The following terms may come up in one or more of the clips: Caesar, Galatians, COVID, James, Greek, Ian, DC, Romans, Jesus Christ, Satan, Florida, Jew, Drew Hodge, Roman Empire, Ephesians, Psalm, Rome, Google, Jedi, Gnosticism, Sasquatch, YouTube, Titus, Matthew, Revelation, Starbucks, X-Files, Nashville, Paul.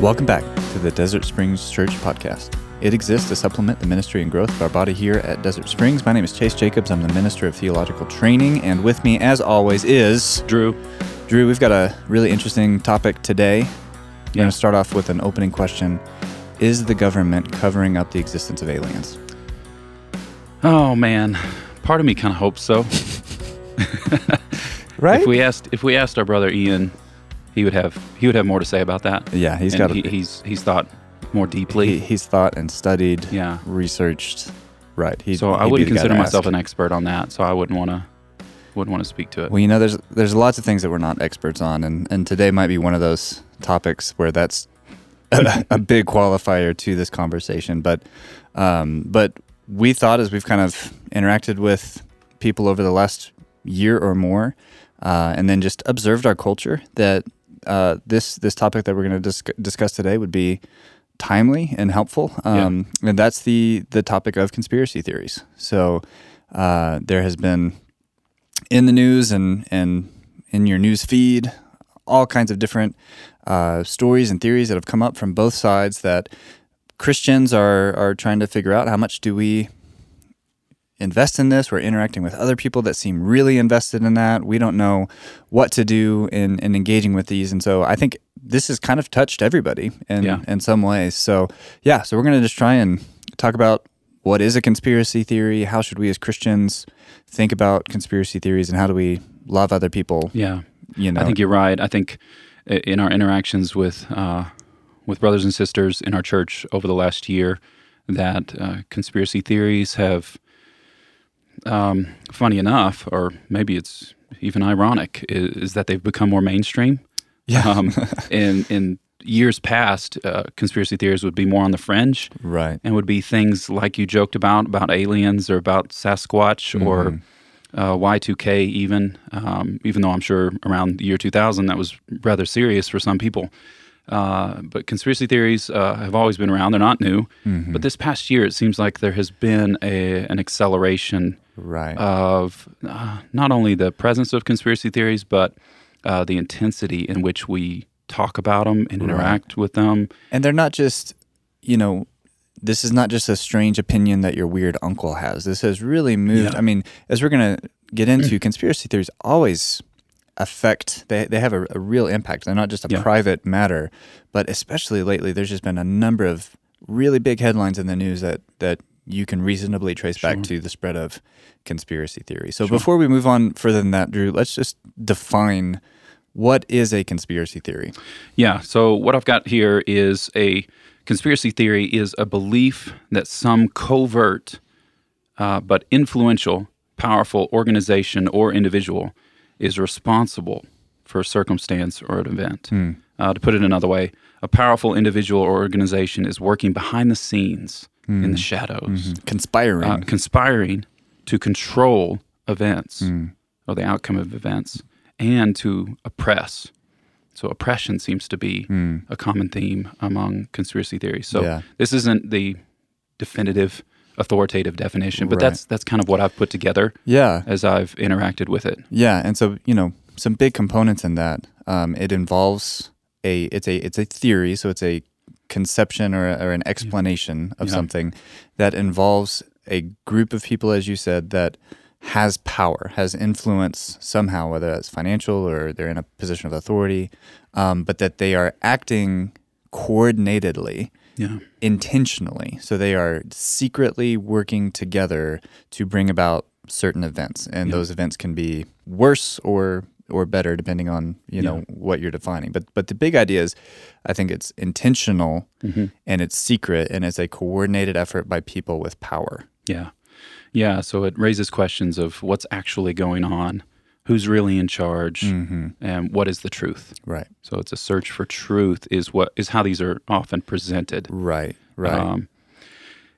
Welcome back to the Desert Springs Church podcast. It exists to supplement the ministry and growth of our body here at Desert Springs. My name is Chase Jacobs. I'm the Minister of Theological Training, and with me, as always, is... Drew, we've got a really interesting topic today. We're going to start off with an opening question. Is the government covering up the existence of aliens? Oh, man. Part of me kind of hopes so. Right? If we asked our brother Ian, he would have more to say about that. Yeah, he's got. He's thought more deeply. He's thought and studied. Yeah, researched. Right. So I wouldn't consider myself an expert on that. So I wouldn't want to speak to it. Well, you know, there's lots of things that we're not experts on, and today might be one of those topics where that's a big qualifier to this conversation. But we thought, as we've kind of interacted with people over the last year or more, and then just observed our culture, that this topic that we're going to discuss today would be timely and helpful. And that's the topic of conspiracy theories. So there has been in the news and in your news feed all kinds of different stories and theories that have come up from both sides, that Christians are trying to figure out, how much do we invest in this? We're interacting with other people that seem really invested in that. We don't know what to do in engaging with these. And so I think this has kind of touched everybody in some ways. So we're going to just try and talk about what is a conspiracy theory? How should we as Christians think about conspiracy theories, and how do we love other people? Yeah, you know? I think you're right. I think in our interactions with brothers and sisters in our church over the last year, that conspiracy theories have... funny enough, or maybe it's even ironic, is that they've become more mainstream. Yeah. In years past, conspiracy theories would be more on the fringe, right? And would be things like you joked about aliens, or about Sasquatch, mm-hmm. or Y2K even, even though I'm sure around the year 2000 that was rather serious for some people. But conspiracy theories have always been around. They're not new. Mm-hmm. But this past year, it seems like there has been an acceleration of not only the presence of conspiracy theories, but the intensity in which we talk about them and interact with them. And they're not just, you know, this is not just a strange opinion that your weird uncle has. This has really moved. Yeah. I mean, as we're going to get into, conspiracy theories always... they have a real impact. They're not just a private matter, but especially lately, there's just been a number of really big headlines in the news that you can reasonably trace back to the spread of conspiracy theory. So before we move on further than that, Drew, let's just define, what is a conspiracy theory? Yeah, so what I've got here is, a conspiracy theory is a belief that some covert but influential, powerful organization or individual is responsible for a circumstance or an event. To put it another way, a powerful individual or organization is working behind the scenes, in the shadows. Mm-hmm. Conspiring to control events, or the outcome of events, and to oppress. So oppression seems to be a common theme among conspiracy theories. So this isn't the definitive authoritative definition, but that's kind of what I've put together as I've interacted with it. Yeah, and so, you know, some big components in that. It involves it's a theory, so it's a conception or an explanation of something that involves a group of people, as you said, that has power, has influence somehow, whether that's financial or they're in a position of authority, but that they are acting coordinatedly, intentionally. So they are secretly working together to bring about certain events, and those events can be worse or better depending on, you know, what you're defining. But the big idea is, I think it's intentional, and it's secret, and it's a coordinated effort by people with power. Yeah. Yeah, so it raises questions of what's actually going on, who's really in charge, and what is the truth? Right. So it's a search for truth is how these are often presented. Right.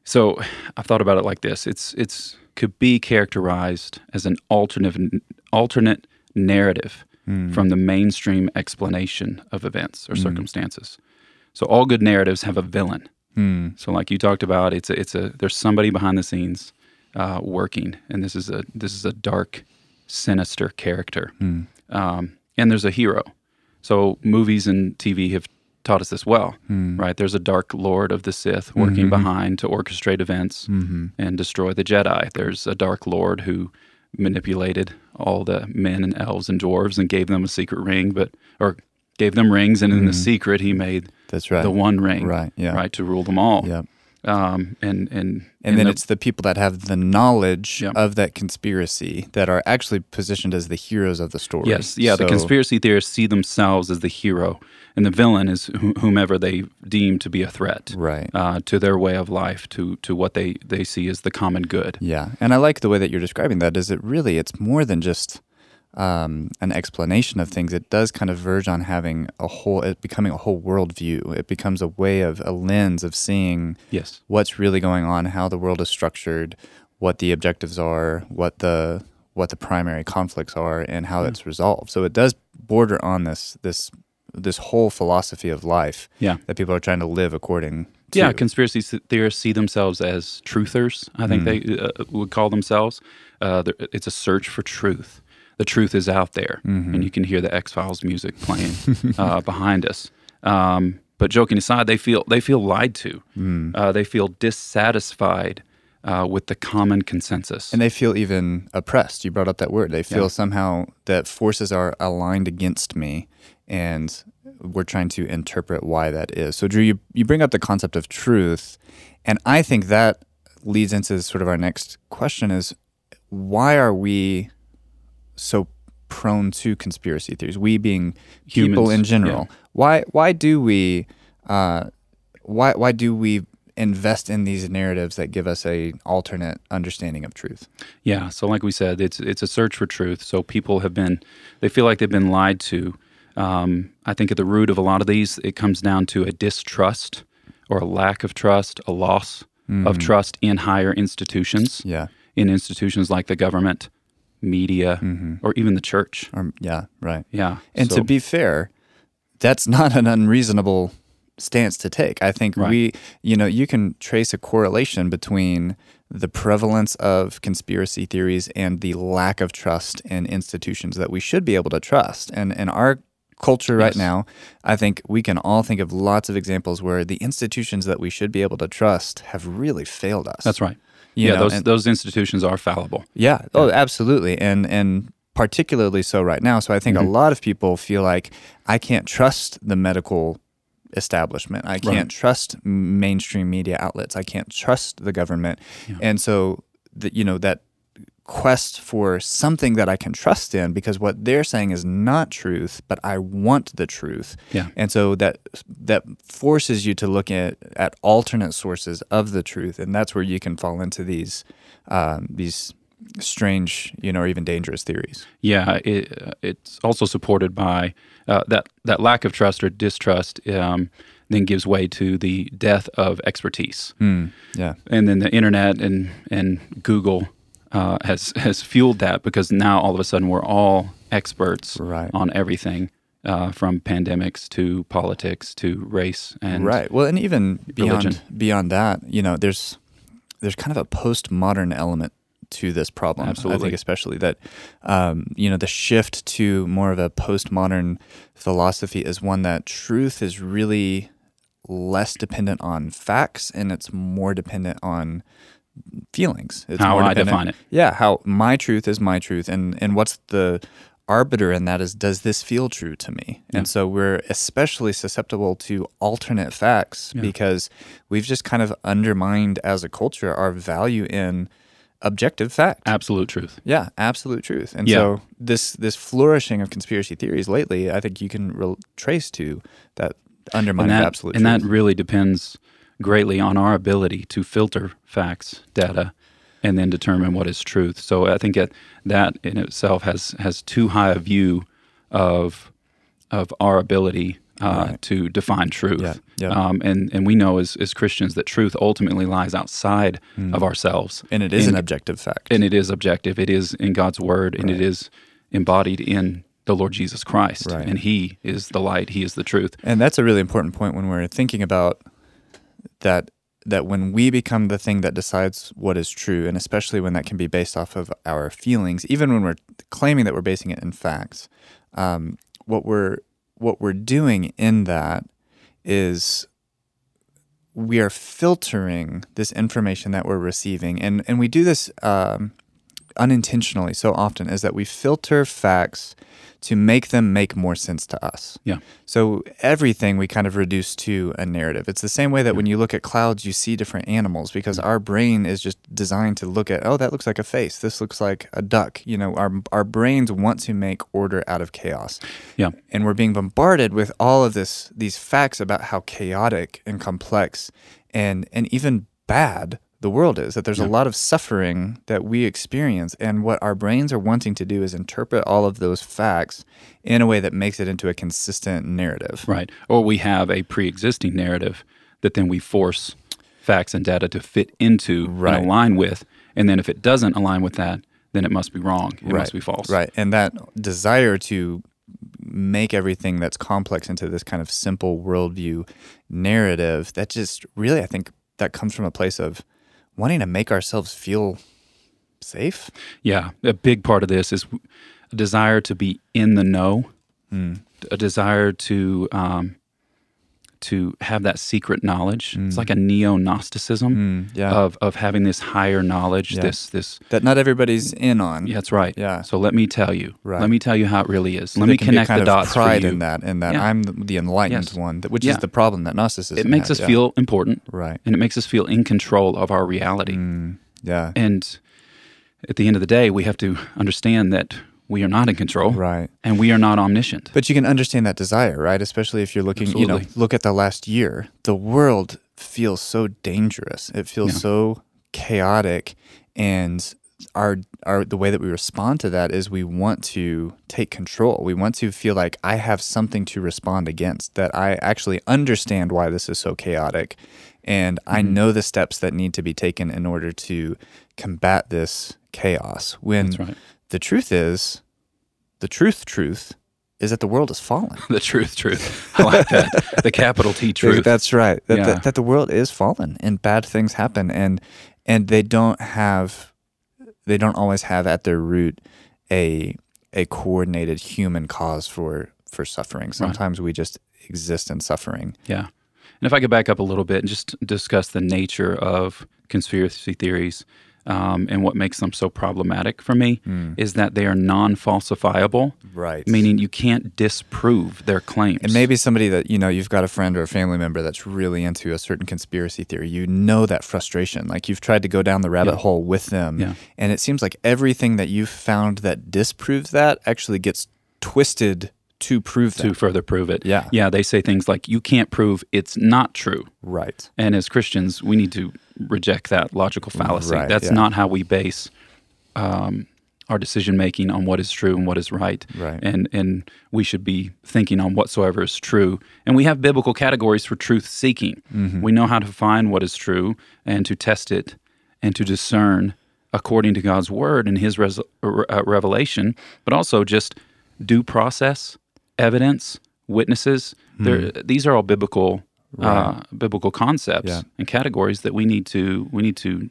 So I've thought about it like this: it's could be characterized as an alternate narrative from the mainstream explanation of events or circumstances. So all good narratives have a villain. So like you talked about, it's there's somebody behind the scenes working, and this is a dark, sinister character, and there's a hero. So movies and TV have taught us this well, right? There's a dark lord of the Sith working behind to orchestrate events and destroy the Jedi. There's a dark lord who manipulated all the men and elves and dwarves and gave them a secret ring, or gave them rings, and in the secret he made the one ring, right, to rule them all. Yep. And then it's the people that have the knowledge of that conspiracy that are actually positioned as the heroes of the story. Yes, so, the conspiracy theorists see themselves as the hero, and the villain is whomever they deem to be a threat, right, to their way of life, to what they see as the common good. Yeah, and I like the way that you're describing that. Is it really? It's more than just an explanation of things. It does kind of verge on having becoming a whole worldview. It becomes a way of a lens of seeing what's really going on, how the world is structured, what the objectives are, what the primary conflicts are, and how it's resolved. So it does border on this whole philosophy of life that people are trying to live according to. Yeah, conspiracy theorists see themselves as truthers, I think they would call themselves. It's a search for truth. The truth is out there, and you can hear the X-Files music playing behind us. But joking aside, they feel lied to. They feel dissatisfied with the common consensus. And they feel even oppressed. You brought up that word. They feel somehow that forces are aligned against me, and we're trying to interpret why that is. So, Drew, you bring up the concept of truth, and I think that leads into sort of our next question is, why are we so prone to conspiracy theories, we being people humans in general? Why do we invest in these narratives that give us a alternate understanding of truth? Yeah, so like we said, it's a search for truth. So people they feel like they've been lied to. I think at the root of a lot of these, it comes down to a distrust or a lack of trust, a loss of trust in higher institutions. Yeah, in institutions like the government, media, or even the church. Yeah, right. Yeah. And so, to be fair, that's not an unreasonable stance to take. I think you can trace a correlation between the prevalence of conspiracy theories and the lack of trust in institutions that we should be able to trust. And in our culture right now, I think we can all think of lots of examples where the institutions that we should be able to trust have really failed us. That's right. Those institutions are fallible. Yeah, oh, absolutely, and particularly so right now. So I think a lot of people feel like, I can't trust the medical establishment. I can't trust mainstream media outlets. I can't trust the government. Yeah. And so, that quest for something that I can trust in, because what they're saying is not truth, but I want the truth. Yeah. And so that forces you to look at alternate sources of the truth, and that's where you can fall into these strange, or even dangerous theories. Yeah, it's also supported by that lack of trust or distrust. Then gives way to the death of expertise. Yeah, and then the internet and Google has fueled that, because now all of a sudden we're all experts on everything, from pandemics to politics to race and Well, and even religion. Beyond that, there's kind of a postmodern element to this problem. Absolutely. I think especially that, the shift to more of a postmodern philosophy is one that truth is really less dependent on facts, and it's more dependent on feelings. It's how I define it. Yeah, how my truth is my truth, and what's the arbiter in that is, does this feel true to me? Yeah. And so we're especially susceptible to alternate facts because we've just kind of undermined as a culture our value in objective fact. Absolute truth. Yeah, absolute truth. And so this flourishing of conspiracy theories lately, I think you can trace to that undermining of absolute truth. And that really depends greatly on our ability to filter facts, data, and then determine what is truth. So I think that in itself has too high a view of our ability to define truth. Yeah. Yeah. And we know as Christians that truth ultimately lies outside of ourselves. And it is an objective fact. And it is objective. It is in God's Word, and it is embodied in the Lord Jesus Christ. Right. And He is the light. He is the truth. And that's a really important point when we're thinking about that when we become the thing that decides what is true, and especially when that can be based off of our feelings, even when we're claiming that we're basing it in facts, what we're doing in that is we are filtering this information that we're receiving. And we do this unintentionally so often, is that we filter facts to make them make more sense to us. Yeah. So everything we kind of reduce to a narrative. It's the same way that when you look at clouds, you see different animals, because our brain is just designed to look at, oh, that looks like a face. This looks like a duck. You know, our brains want to make order out of chaos. Yeah. And we're being bombarded with all of these facts about how chaotic and complex and even bad the world is, that there's a lot of suffering that we experience, and what our brains are wanting to do is interpret all of those facts in a way that makes it into a consistent narrative. Right. Or we have a pre-existing narrative that then we force facts and data to fit into and align with, and then if it doesn't align with that, then it must be wrong. It must be false. Right. And that desire to make everything that's complex into this kind of simple worldview narrative, that just really, I think, that comes from a place of wanting to make ourselves feel safe? Yeah. A big part of this is a desire to be in the know, a desire to have that secret knowledge. It's like a neo-Gnosticism of having this higher knowledge, this that not everybody's in on. Yeah, that's right. Yeah. So let me tell you. Right. Let me tell you how it really is. So let me connect the dots for you. There can be a kind of pride in that I'm the enlightened one, which is the problem that Gnosticism has. It makes us feel important. Right. And it makes us feel in control of our reality. Yeah. And at the end of the day, we have to understand that we are not in control, right? And we are not omniscient. But you can understand that desire, right? Especially if you're looking, you know, look at the last year. The world feels so dangerous. It feels so chaotic, and our the way that we respond to that is we want to take control. We want to feel like I have something to respond against, that I actually understand why this is so chaotic, and I know the steps that need to be taken in order to combat this chaos. That's right. The truth is, the truth is that the world is fallen. The truth. I like that. The capital T truth. That's right. That the world is fallen and bad things happen, and they don't always have at their root a coordinated human cause for suffering. Sometimes we just exist in suffering. Yeah. And if I could back up a little bit and just discuss the nature of conspiracy theories, and what makes them so problematic for me is that they are non-falsifiable, right? Meaning you can't disprove their claims. And maybe somebody that, you know, you've got a friend or a family member that's really into a certain conspiracy theory, you know that frustration. Like you've tried to go down the rabbit hole with them, and it seems like everything that you've found that disproves that actually gets twisted to prove that. To further prove it. Yeah. Yeah, they say things like, you can't prove it's not true. Right. And as Christians, we need to reject that logical fallacy. Right, that's not how we base our decision-making on what is true and what is right. Right. And we should be thinking on whatsoever is true. And we have biblical categories for truth-seeking. Mm-hmm. We know how to find what is true and to test it and to discern according to God's Word and His revelation, but also just due process, evidence, witnesses. These are all biblical biblical concepts and categories that we need to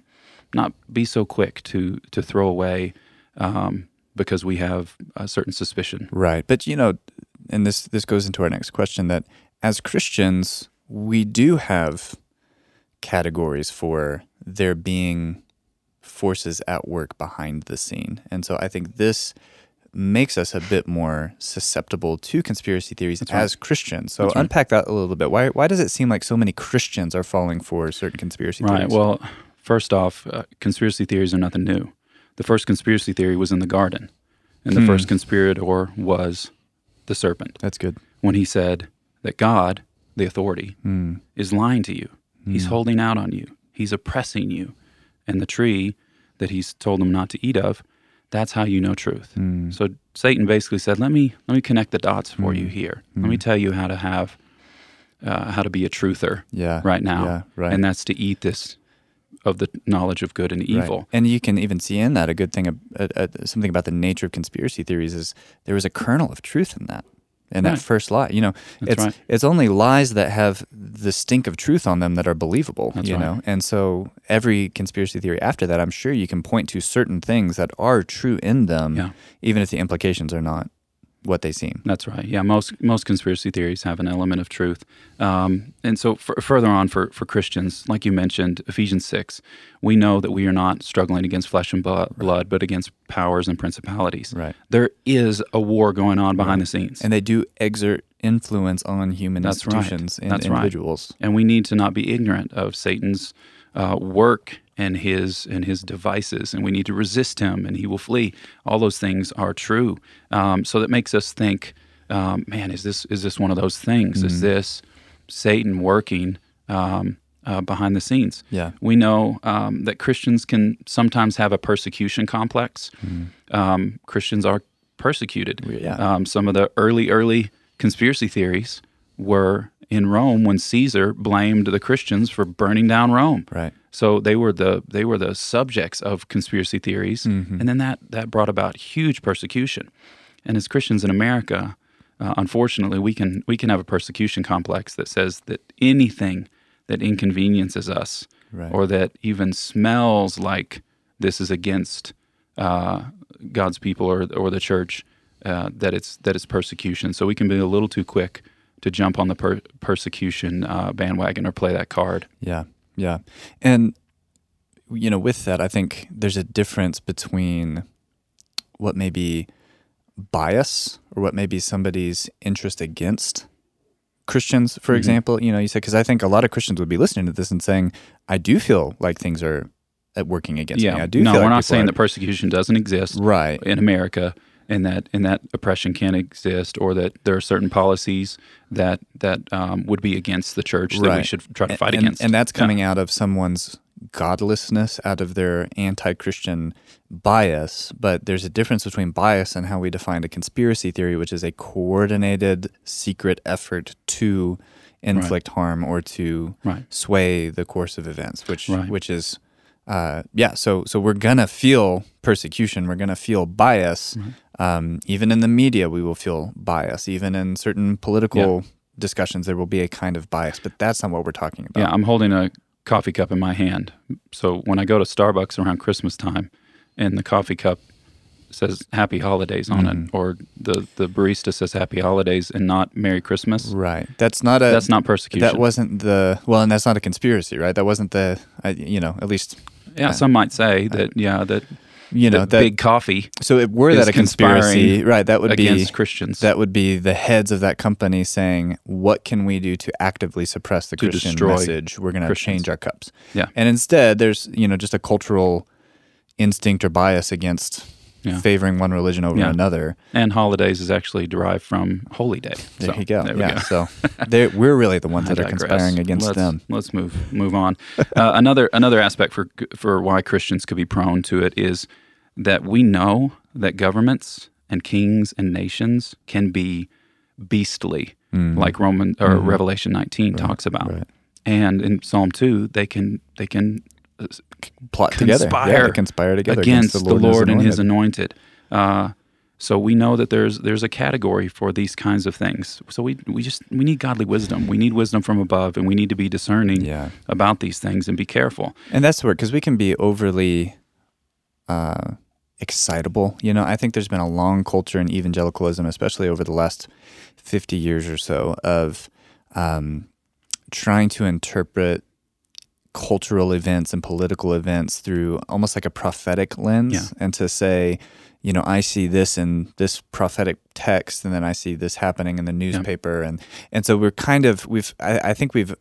not be so quick to throw away because we have a certain suspicion. Right. But, you know, and this goes into our next question, that as Christians, we do have categories for there being forces at work behind the scene. And so I think this makes us a bit more susceptible to conspiracy theories as Christians. So unpack that a little bit. Why does it seem like so many Christians are falling for certain conspiracy theories? Right. Well, first off, conspiracy theories are nothing new. The first conspiracy theory was in the garden, and the first conspirator was the serpent. That's good. When he said that God, the authority, is lying to you. He's holding out on you. He's oppressing you. And the tree that he's told them not to eat of, that's how you know truth. So Satan basically said, "Let me connect the dots for you here. Let me tell you how to have how to be a truther right now, and that's to eat this of the knowledge of good and evil." Right. And you can even see in that a good thing, something about the nature of conspiracy theories is there was a kernel of truth in that. And that first lie, you know, it's only lies that have the stink of truth on them that are believable, know. And so every conspiracy theory after that, I'm sure you can point to certain things that are true in them, even if the implications are not. what they seem. That's right. Yeah, most conspiracy theories have an element of truth. And so further on for Christians, like you mentioned, Ephesians 6, we know that we are not struggling against flesh and blood, right, but against powers and principalities. Right. There is a war going on behind the scenes. And they do exert influence on human institutions and individuals. Right. And we need to not be ignorant of Satan's work and his devices, and we need to resist him, and he will flee. All those things are true. So that makes us think, man, is this one of those things? Mm-hmm. Is this Satan working behind the scenes? Yeah. We know that Christians can sometimes have a persecution complex. Mm-hmm. Christians are persecuted. Yeah. Some of the early conspiracy theories were in Rome when Caesar blamed the Christians for burning down Rome. Right. So they were the subjects of conspiracy theories, mm-hmm. and then that brought about huge persecution. And as Christians in America, unfortunately, we can have a persecution complex that says that anything that inconveniences us, right, or that even smells like this is against God's people or the church, that it's persecution. So we can be a little too quick to jump on the persecution bandwagon or play that card. Yeah. Yeah. And, you know, with that, I think there's a difference between what may be bias or what may be somebody's interest against Christians, for mm-hmm. example. You know, you said, because I think a lot of Christians would be listening to this and saying, I do feel like things are working against me. I do feel like we're not saying that persecution doesn't exist right in America, and that oppression can exist, or that there are certain policies that would be against the church that we should try to fight against. And that's coming out of someone's godlessness, out of their anti-Christian bias. But there's a difference between bias and how we define a conspiracy theory, which is a coordinated, secret effort to inflict harm or to sway the course of events, which is... So we're going to feel persecution. We're going to feel bias. Mm-hmm. Even in the media, we will feel bias. Even in certain political discussions, there will be a kind of bias. But that's not what we're talking about. Yeah, I'm holding a coffee cup in my hand. So when I go to Starbucks around Christmas time and the coffee cup says Happy Holidays on it, or the barista says Happy Holidays and not Merry Christmas. Right. That's not persecution. That wasn't and that's not a conspiracy, right? That wasn't at least... Yeah, some might say that big coffee. So if were that a conspiracy, right, that would be against Christians. That would be the heads of that company saying, what can we do to actively suppress the Christian message? We're going to change our cups. Yeah. And instead, there's, just a cultural instinct or bias against... Yeah. Favoring one religion over another, and holidays is actually derived from holy day. There you go. There we go. So we're really the ones that are conspiring against them. Let's move on. Another aspect for why Christians could be prone to it is that we know that governments and kings and nations can be beastly, like Revelation 19 talks about, and in Psalm 2 they can. Conspire together against the Lord and his anointed. So we know that there's a category for these kinds of things. So we need godly wisdom. We need wisdom from above, and we need to be discerning about these things and be careful. And that's where, because we can be overly excitable. You know, I think there's been a long culture in evangelicalism, especially over the last 50 years or so, of trying to interpret cultural events and political events through almost like a prophetic lens, and to say, I see this in this prophetic text, and then I see this happening in the newspaper, and so we're I think we've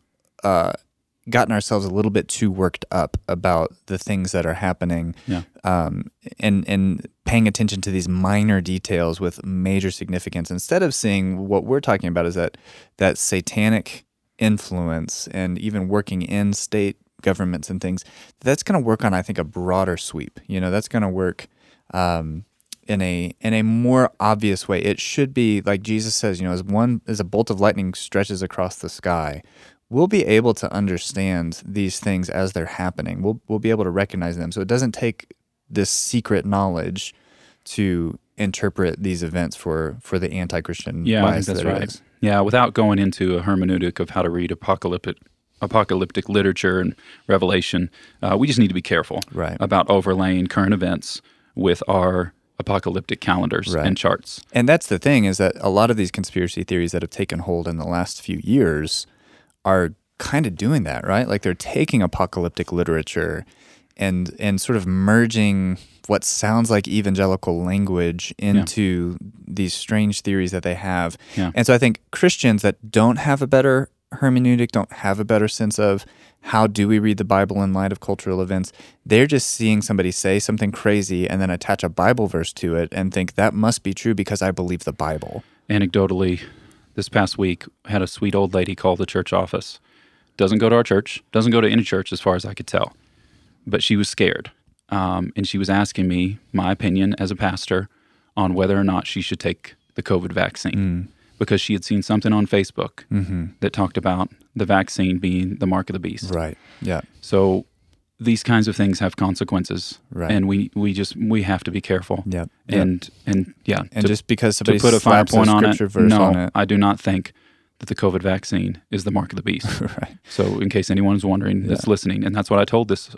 gotten ourselves a little bit too worked up about the things that are happening, and paying attention to these minor details with major significance, instead of seeing what we're talking about is that satanic influence, and even working in state governments and things, that's going to work on, I think, a broader sweep. That's going to work in a more obvious way. It should be like Jesus says, as a bolt of lightning stretches across the sky, we'll be able to understand these things as they're happening. We'll be able to recognize them. So it doesn't take this secret knowledge to interpret these events for the anti-Christian bias that it is. Yeah, without going into a hermeneutic of how to read apocalyptic literature and Revelation, we just need to be careful about overlaying current events with our apocalyptic calendars and charts. And that's the thing, is that a lot of these conspiracy theories that have taken hold in the last few years are kind of doing that, right? Like they're taking apocalyptic literature and sort of merging what sounds like evangelical language into these strange theories that they have. Yeah. And so I think Christians that don't have a better hermeneutic, don't have a better sense of how do we read the Bible in light of cultural events, they're just seeing somebody say something crazy and then attach a Bible verse to it and think that must be true because I believe the Bible. Anecdotally, this past week, I had a sweet old lady call the church office. Doesn't go to our church, doesn't go to any church as far as I could tell, but she was scared. And she was asking me my opinion as a pastor on whether or not she should take the COVID vaccine because she had seen something on Facebook that talked about the vaccine being the mark of the beast. Right, yeah. So these kinds of things have consequences, and we have to be careful. Yeah. And just because somebody put a fine point on it, I do not think that the COVID vaccine is the mark of the beast. Right. So in case anyone's wondering that's listening, and that's what I told this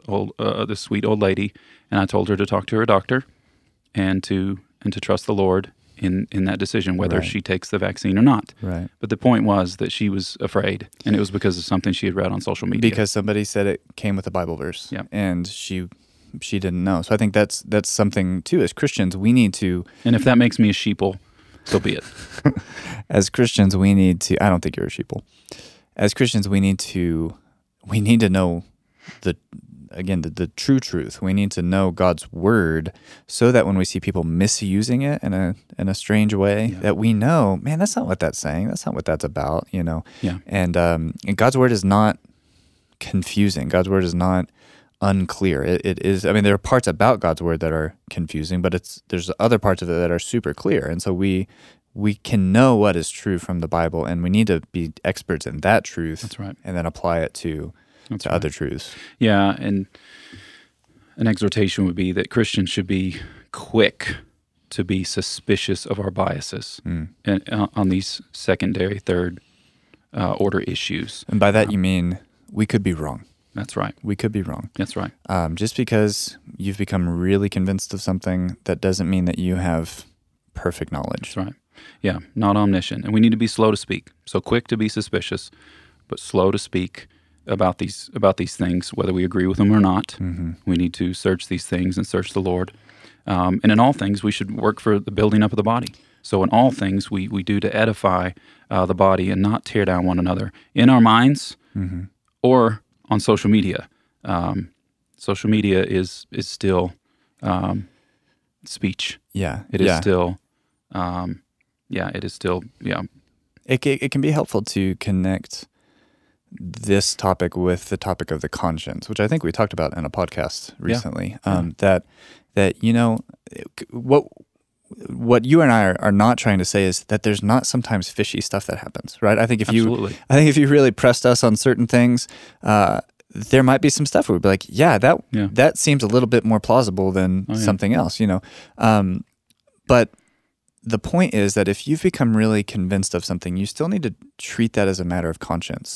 sweet old lady, and I told her to talk to her doctor and to trust the Lord in that decision, whether she takes the vaccine or not. Right. But the point was that she was afraid, and it was because of something she had read on social media. Because somebody said it came with a Bible verse, and she didn't know. So I think that's something, too, as Christians, we need to... And if that makes me a sheeple... so be it. As Christians, we need to... I don't think you're a sheeple. As Christians, we need to know the true truth. We need to know God's word so that when we see people misusing it in a strange way, that we know, man, that's not what that's saying. That's not what that's about, you know? Yeah. And God's word is not confusing. God's word is not unclear. It is. I mean, there are parts about God's word that are confusing, but there's other parts of it that are super clear. And so we can know what is true from the Bible, and we need to be experts in that truth. That's right. And then apply it to other truths. Yeah, and an exhortation would be that Christians should be quick to be suspicious of our biases and on these secondary, third order issues. And by that you mean we could be wrong. That's right. We could be wrong. That's right. Just because you've become really convinced of something, that doesn't mean that you have perfect knowledge. That's right. Yeah, not omniscient. And we need to be slow to speak. So quick to be suspicious, but slow to speak about these things, whether we agree with them or not. Mm-hmm. We need to search these things and search the Lord. And in all things, we should work for the building up of the body. So in all things, we do to edify the body and not tear down one another in our minds or... on social media. Social media is still speech. Yeah, it is still. It is still. Yeah, it can be helpful to connect this topic with the topic of the conscience, which I think we talked about in a podcast recently. Yeah. That you know what you and I are not trying to say is that there's not sometimes fishy stuff that happens, right? I think if you really pressed us on certain things, there might be some stuff where we'd be like, that seems a little bit more plausible than something else, you know? But the point is that if you've become really convinced of something, you still need to treat that as a matter of conscience.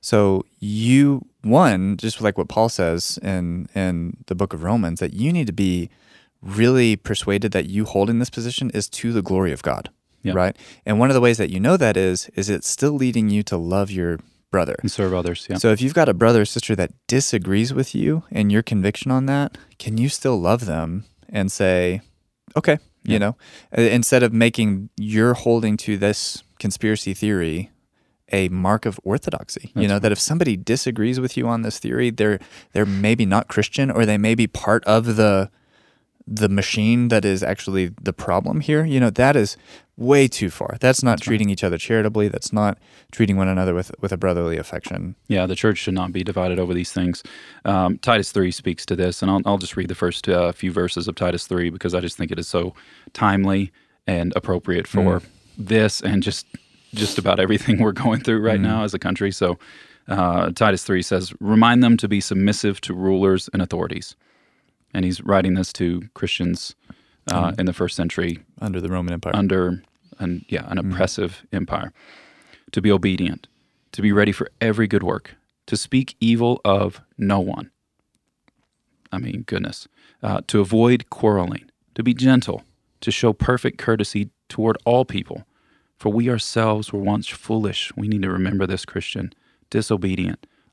So you, one, just like what Paul says in the book of Romans, that you need to be really persuaded that you holding this position is to the glory of God, right? And one of the ways that you know that is it's still leading you to love your brother. And serve others, So if you've got a brother or sister that disagrees with you and your conviction on that, can you still love them and say, okay, you know, instead of making your holding to this conspiracy theory a mark of orthodoxy, that if somebody disagrees with you on this theory, they're maybe not Christian, or they may be part of the machine that is actually the problem here, that is way too far. That's not treating each other charitably. That's not treating one another with a brotherly affection. Yeah, the church should not be divided over these things. Titus 3 speaks to this, and I'll just read the first few verses of Titus 3 because I just think it is so timely and appropriate for this and just about everything we're going through right now as a country. So Titus 3 says, "Remind them to be submissive to rulers and authorities." And he's writing this to Christians in the first century. Under the Roman Empire. Under an oppressive empire. "To be obedient, to be ready for every good work, to speak evil of no one." I mean, goodness. "To avoid quarreling, to be gentle, to show perfect courtesy toward all people. For we ourselves were once foolish, we need to remember this, Christian, disobedient,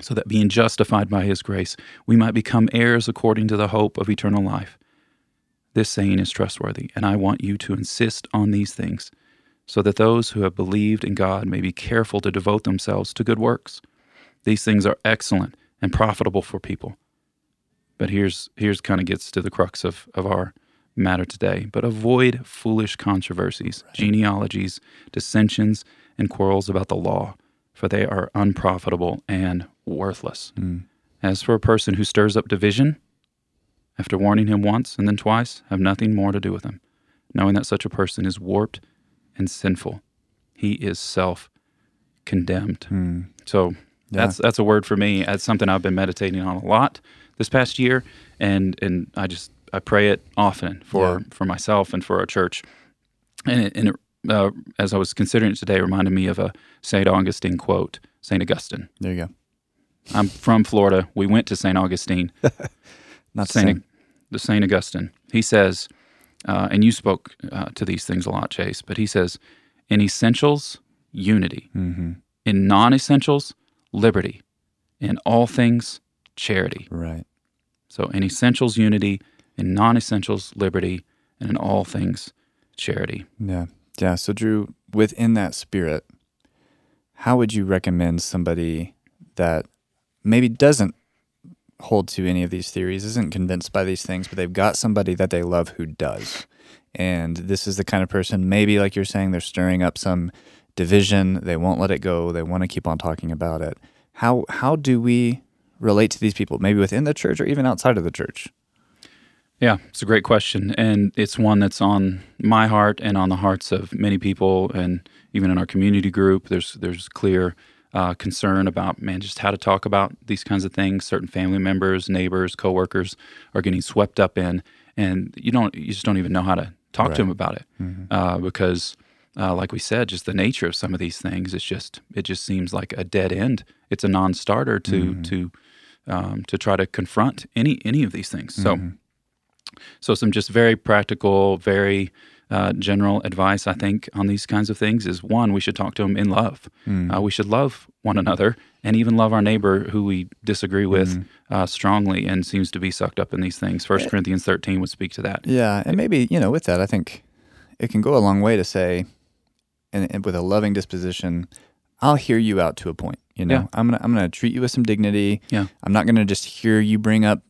so that being justified by his grace, we might become heirs according to the hope of eternal life. This saying is trustworthy, and I want you to insist on these things, so that those who have believed in God may be careful to devote themselves to good works. These things are excellent and profitable for people. But here's kind of gets to the crux of our matter today. But avoid foolish controversies, genealogies, dissensions, and quarrels about the law, for they are unprofitable and worthless. As for a person who stirs up division, after warning him once and then twice, have nothing more to do with him, knowing that such a person is warped and sinful. He is self-condemned. So that's a word for me. That's something I've been meditating on a lot this past year, and I pray it often for myself and for our church. And it, as I was considering it today, reminded me of a Saint Augustine quote. Saint Augustine. There you go. I'm from Florida. We went to Saint Augustine. Not the Saint Augustine. He says, and you spoke to these things a lot, Chase, but he says, in essentials, unity. In non-essentials, liberty. In all things, charity. Right. So in essentials, unity. In non-essentials, liberty. And in all things, charity. Yeah. Yeah. So Drew, within that spirit, how would you recommend somebody that maybe doesn't hold to any of these theories, isn't convinced by these things, but they've got somebody that they love who does? And this is the kind of person, maybe like you're saying, they're stirring up some division, they won't let it go, they want to keep on talking about it. How do we relate to these people, maybe within the church or even outside of the church? Yeah, it's a great question, and it's one that's on my heart and on the hearts of many people, and even in our community group, there's clear concern about, just how to talk about these kinds of things. Certain family members, neighbors, coworkers are getting swept up in, and you just don't even know how to talk to them about it, because, like we said, just the nature of some of these things, it just seems like a dead end. It's a non-starter to try to confront any of these things. So some just very practical, very general advice, I think, on these kinds of things is, one, we should talk to them in love. We should love one another and even love our neighbor who we disagree with strongly and seems to be sucked up in these things. 1 Corinthians 13 would speak to that. Yeah, and maybe, with that, I think it can go a long way to say, and with a loving disposition, I'll hear you out to a point. I'm gonna treat you with some dignity. Yeah. I'm not going to just hear you bring up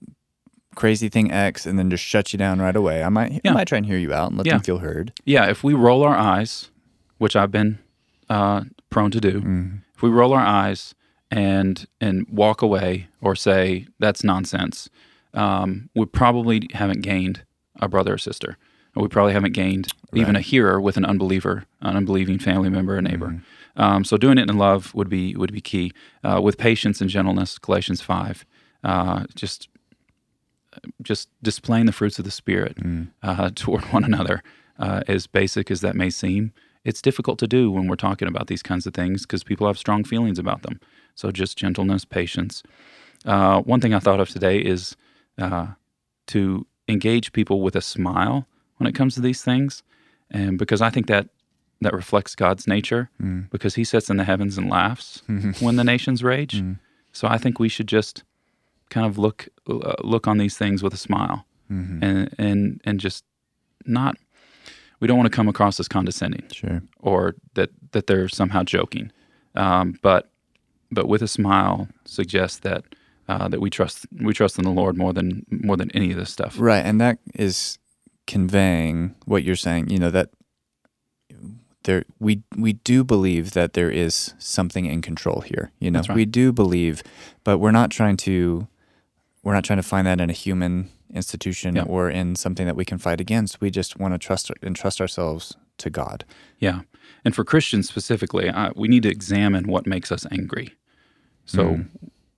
crazy thing X and then just shut you down right away. I might try and hear you out and let them feel heard. Yeah, if we roll our eyes, which I've been prone to do, if we roll our eyes and walk away or say, that's nonsense, we probably haven't gained a brother or sister. Or we probably haven't gained even a hearer with an unbelieving family member or neighbor. So doing it in love would be key. With patience and gentleness, Galatians 5, just displaying the fruits of the Spirit toward one another, as basic as that may seem. It's difficult to do when we're talking about these kinds of things because people have strong feelings about them. So just gentleness, patience. One thing I thought of today is to engage people with a smile when it comes to these things, and because I think that reflects God's nature, because he sits in the heavens and laughs when the nations rage. So I think we should just kind of look on these things with a smile, and just not. We don't want to come across as condescending, or that they're somehow joking, but with a smile suggests that that we trust in the Lord more than any of this stuff. Right, and that is conveying what you're saying. That there we do believe that there is something in control here. That's right. We do believe, but we're not trying to find that in a human institution or in something that we can fight against. We just want to entrust ourselves to God. Yeah. And for Christians specifically, we need to examine what makes us angry. So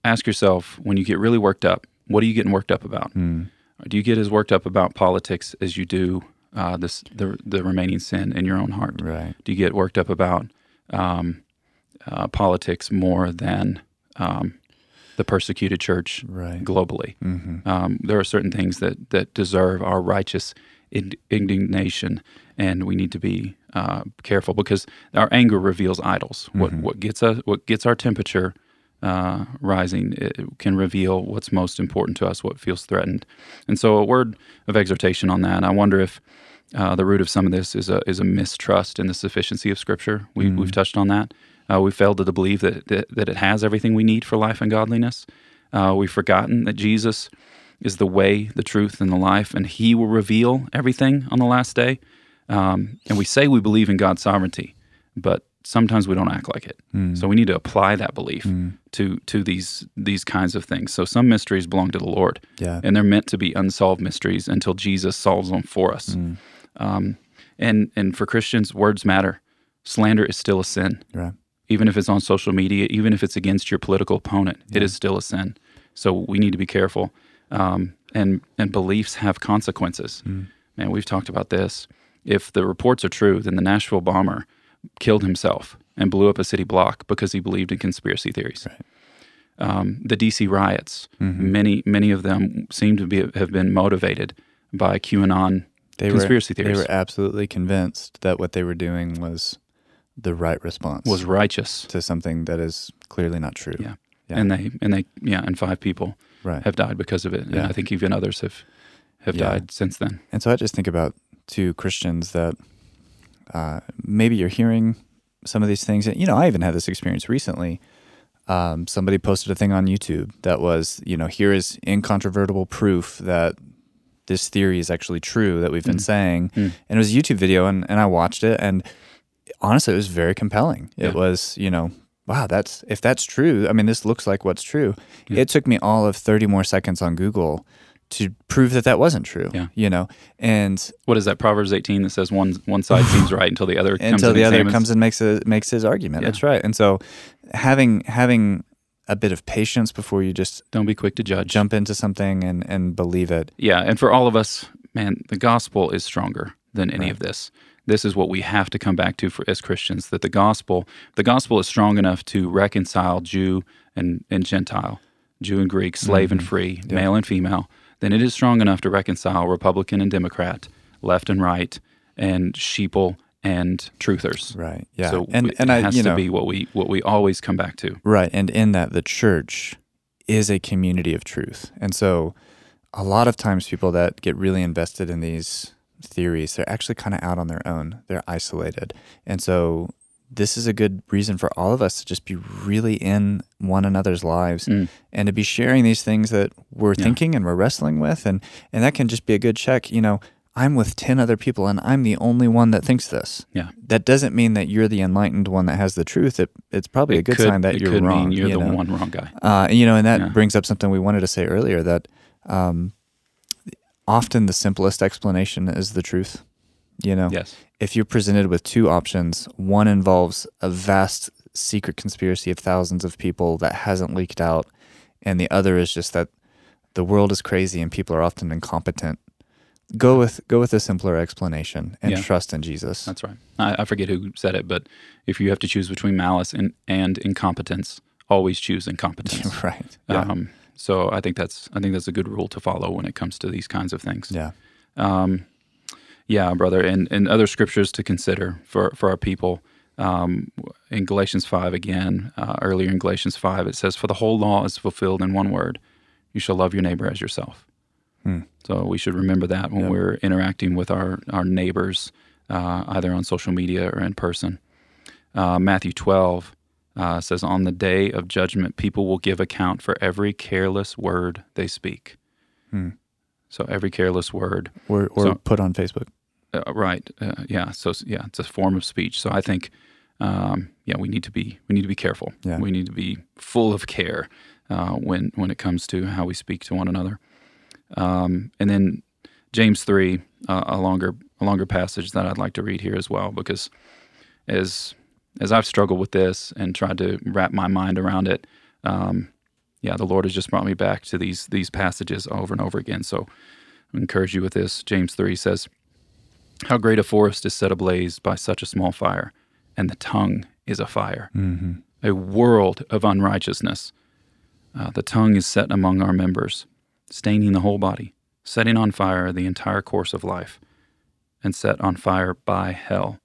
ask yourself, when you get really worked up, what are you getting worked up about? Do you get as worked up about politics as you do the remaining sin in your own heart? Right. Do you get worked up about politics more than the persecuted church globally? Mm-hmm. There are certain things that deserve our righteous indignation, and we need to be careful, because our anger reveals idols. Mm-hmm. What gets our temperature rising, it can reveal what's most important to us, what feels threatened. And so a word of exhortation on that. I wonder if the root of some of this is a mistrust in the sufficiency of Scripture. We've touched on that. We failed to believe that it has everything we need for life and godliness. We've forgotten that Jesus is the way, the truth, and the life, and He will reveal everything on the last day. And we say we believe in God's sovereignty, but sometimes we don't act like it. So we need to apply that belief to these kinds of things. So some mysteries belong to the Lord, and they're meant to be unsolved mysteries until Jesus solves them for us. And for Christians, words matter. Slander is still a sin. Right. Even if it's on social media, even if it's against your political opponent, it is still a sin. So we need to be careful. And beliefs have consequences. Man, we've talked about this. If the reports are true, then the Nashville bomber killed himself and blew up a city block because he believed in conspiracy theories. Right. The DC riots, many of them seem to have been motivated by QAnon conspiracy theories. They were absolutely convinced that what they were doing was the right response. Was righteous. To something that is clearly not true. Yeah. Yeah. And 5 people have died because of it. Yeah. And I think even others have died since then. And so I just think about two Christians that maybe you're hearing some of these things. And, I even had this experience recently. Somebody posted a thing on YouTube that was, here is incontrovertible proof that this theory is actually true that we've been saying. And it was a YouTube video, and I watched it, and honestly, it was very compelling. Yeah. It was, wow, if that's true, I mean, this looks like what's true. Yeah. It took me all of 30 more seconds on Google to prove that wasn't true, and what is that, Proverbs 18 that says one side seems right until the other comes and makes his argument. Yeah. That's right. And so having a bit of patience before you just don't be quick to judge, jump into something and believe it. Yeah, and for all of us, man, the gospel is stronger than any of this. This is what we have to come back to as Christians, that the gospel is strong enough to reconcile Jew and Gentile, Jew and Greek, slave and free, male and female. Then it is strong enough to reconcile Republican and Democrat, left and right, and sheeple and truthers. Right. Yeah. So it has to be what we always come back to. Right. And in that, the church is a community of truth. And so, a lot of times, people that get really invested in these theories, they're actually kind of out on their own. They're isolated. And so, this is a good reason for all of us to just be really in one another's lives and to be sharing these things that we're thinking and we're wrestling with. And that can just be a good check. I'm with 10 other people and I'm the only one that thinks this. Yeah. That doesn't mean that you're the enlightened one that has the truth. It's probably a good sign that you're wrong. Mean you're the one wrong guy. And that brings up something we wanted to say earlier, that often the simplest explanation is the truth. Yes. If you're presented with two options, one involves a vast secret conspiracy of thousands of people that hasn't leaked out, and the other is just that the world is crazy and people are often incompetent, go with a simpler explanation and trust in Jesus. That's right. I forget who said it, but if you have to choose between malice and incompetence, always choose incompetence. Right. Yeah. So I think that's a good rule to follow when it comes to these kinds of things. Yeah. Yeah, brother, and other scriptures to consider for our people. In Galatians 5 again, earlier in Galatians 5, it says, "For the whole law is fulfilled in one word, you shall love your neighbor as yourself." So we should remember that when we're interacting with our neighbors, either on social media or in person. Matthew 12 says, "On the day of judgment, people will give account for every careless word they speak." So every careless word. Or put on Facebook. Right. Yeah. So, yeah, it's a form of speech. So I think, we need to be careful. Yeah. We need to be full of care when it comes to how we speak to one another. And then James 3, a longer passage that I'd like to read here as well, because as I've struggled with this and tried to wrap my mind around it, the Lord has just brought me back to these passages over and over again. So I encourage you with this. James 3 says, "How great a forest is set ablaze by such a small fire, and the tongue is a fire, mm-hmm. a world of unrighteousness. The tongue is set among our members, staining the whole body, setting on fire the entire course of life, and set on fire by hell.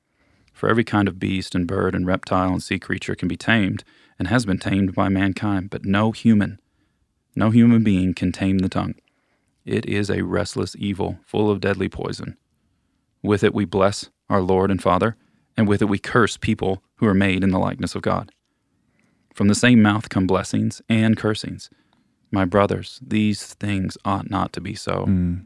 For every kind of beast and bird and reptile and sea creature can be tamed and has been tamed by mankind, but no human being can tame the tongue. It is a restless evil, full of deadly poison. With it we bless our Lord and Father, and with it we curse people who are made in the likeness of God. From the same mouth come blessings and cursings. My brothers, these things ought not to be so. Mm.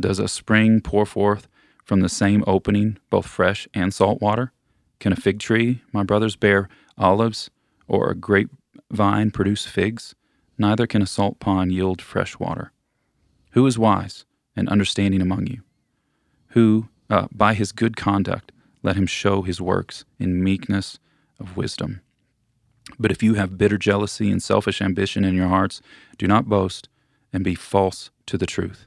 Does a spring pour forth from the same opening, both fresh and salt water? Can a fig tree, my brothers, bear olives, or a grapevine produce figs? Neither can a salt pond yield fresh water. Who is wise and understanding among you? Who, by his good conduct, let him show his works in meekness of wisdom. But if you have bitter jealousy and selfish ambition in your hearts, do not boast and be false to the truth.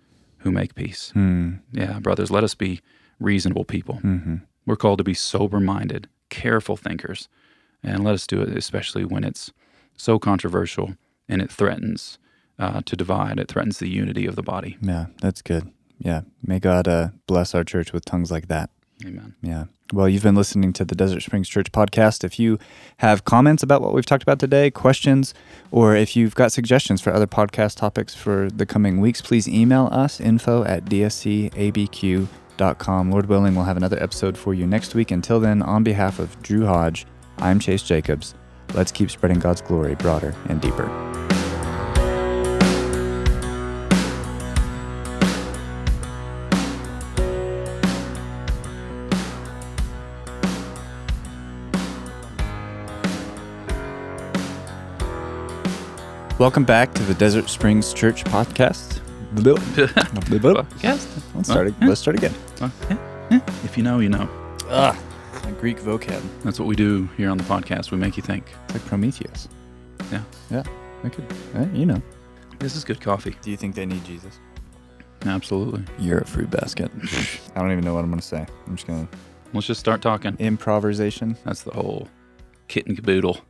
who make peace." Mm. Yeah, brothers, let us be reasonable people. Mm-hmm. We're called to be sober-minded, careful thinkers, and let us do it especially when it's so controversial and it threatens to divide. It threatens the unity of the body. Yeah, that's good. Yeah, may God bless our church with tongues like that. Amen. Yeah. Well, you've been listening to the Desert Springs Church podcast. If you have comments about what we've talked about today, questions, or if you've got suggestions for other podcast topics for the coming weeks, please email us, info@dscabq.com. Lord willing, we'll have another episode for you next week. Until then, on behalf of Drew Hodge, I'm Chase Jacobs. Let's keep spreading God's glory broader and deeper. Welcome back to the Desert Springs Church podcast. Let's start again. If you know, you know. Greek vocab. That's what we do here on the podcast. We make you think. It's like Prometheus. Yeah. Yeah. This is good coffee. Do you think they need Jesus? Absolutely. You're a fruit basket. I don't even know what I'm going to say. Let's just start talking. Improvisation. That's the whole kit and caboodle.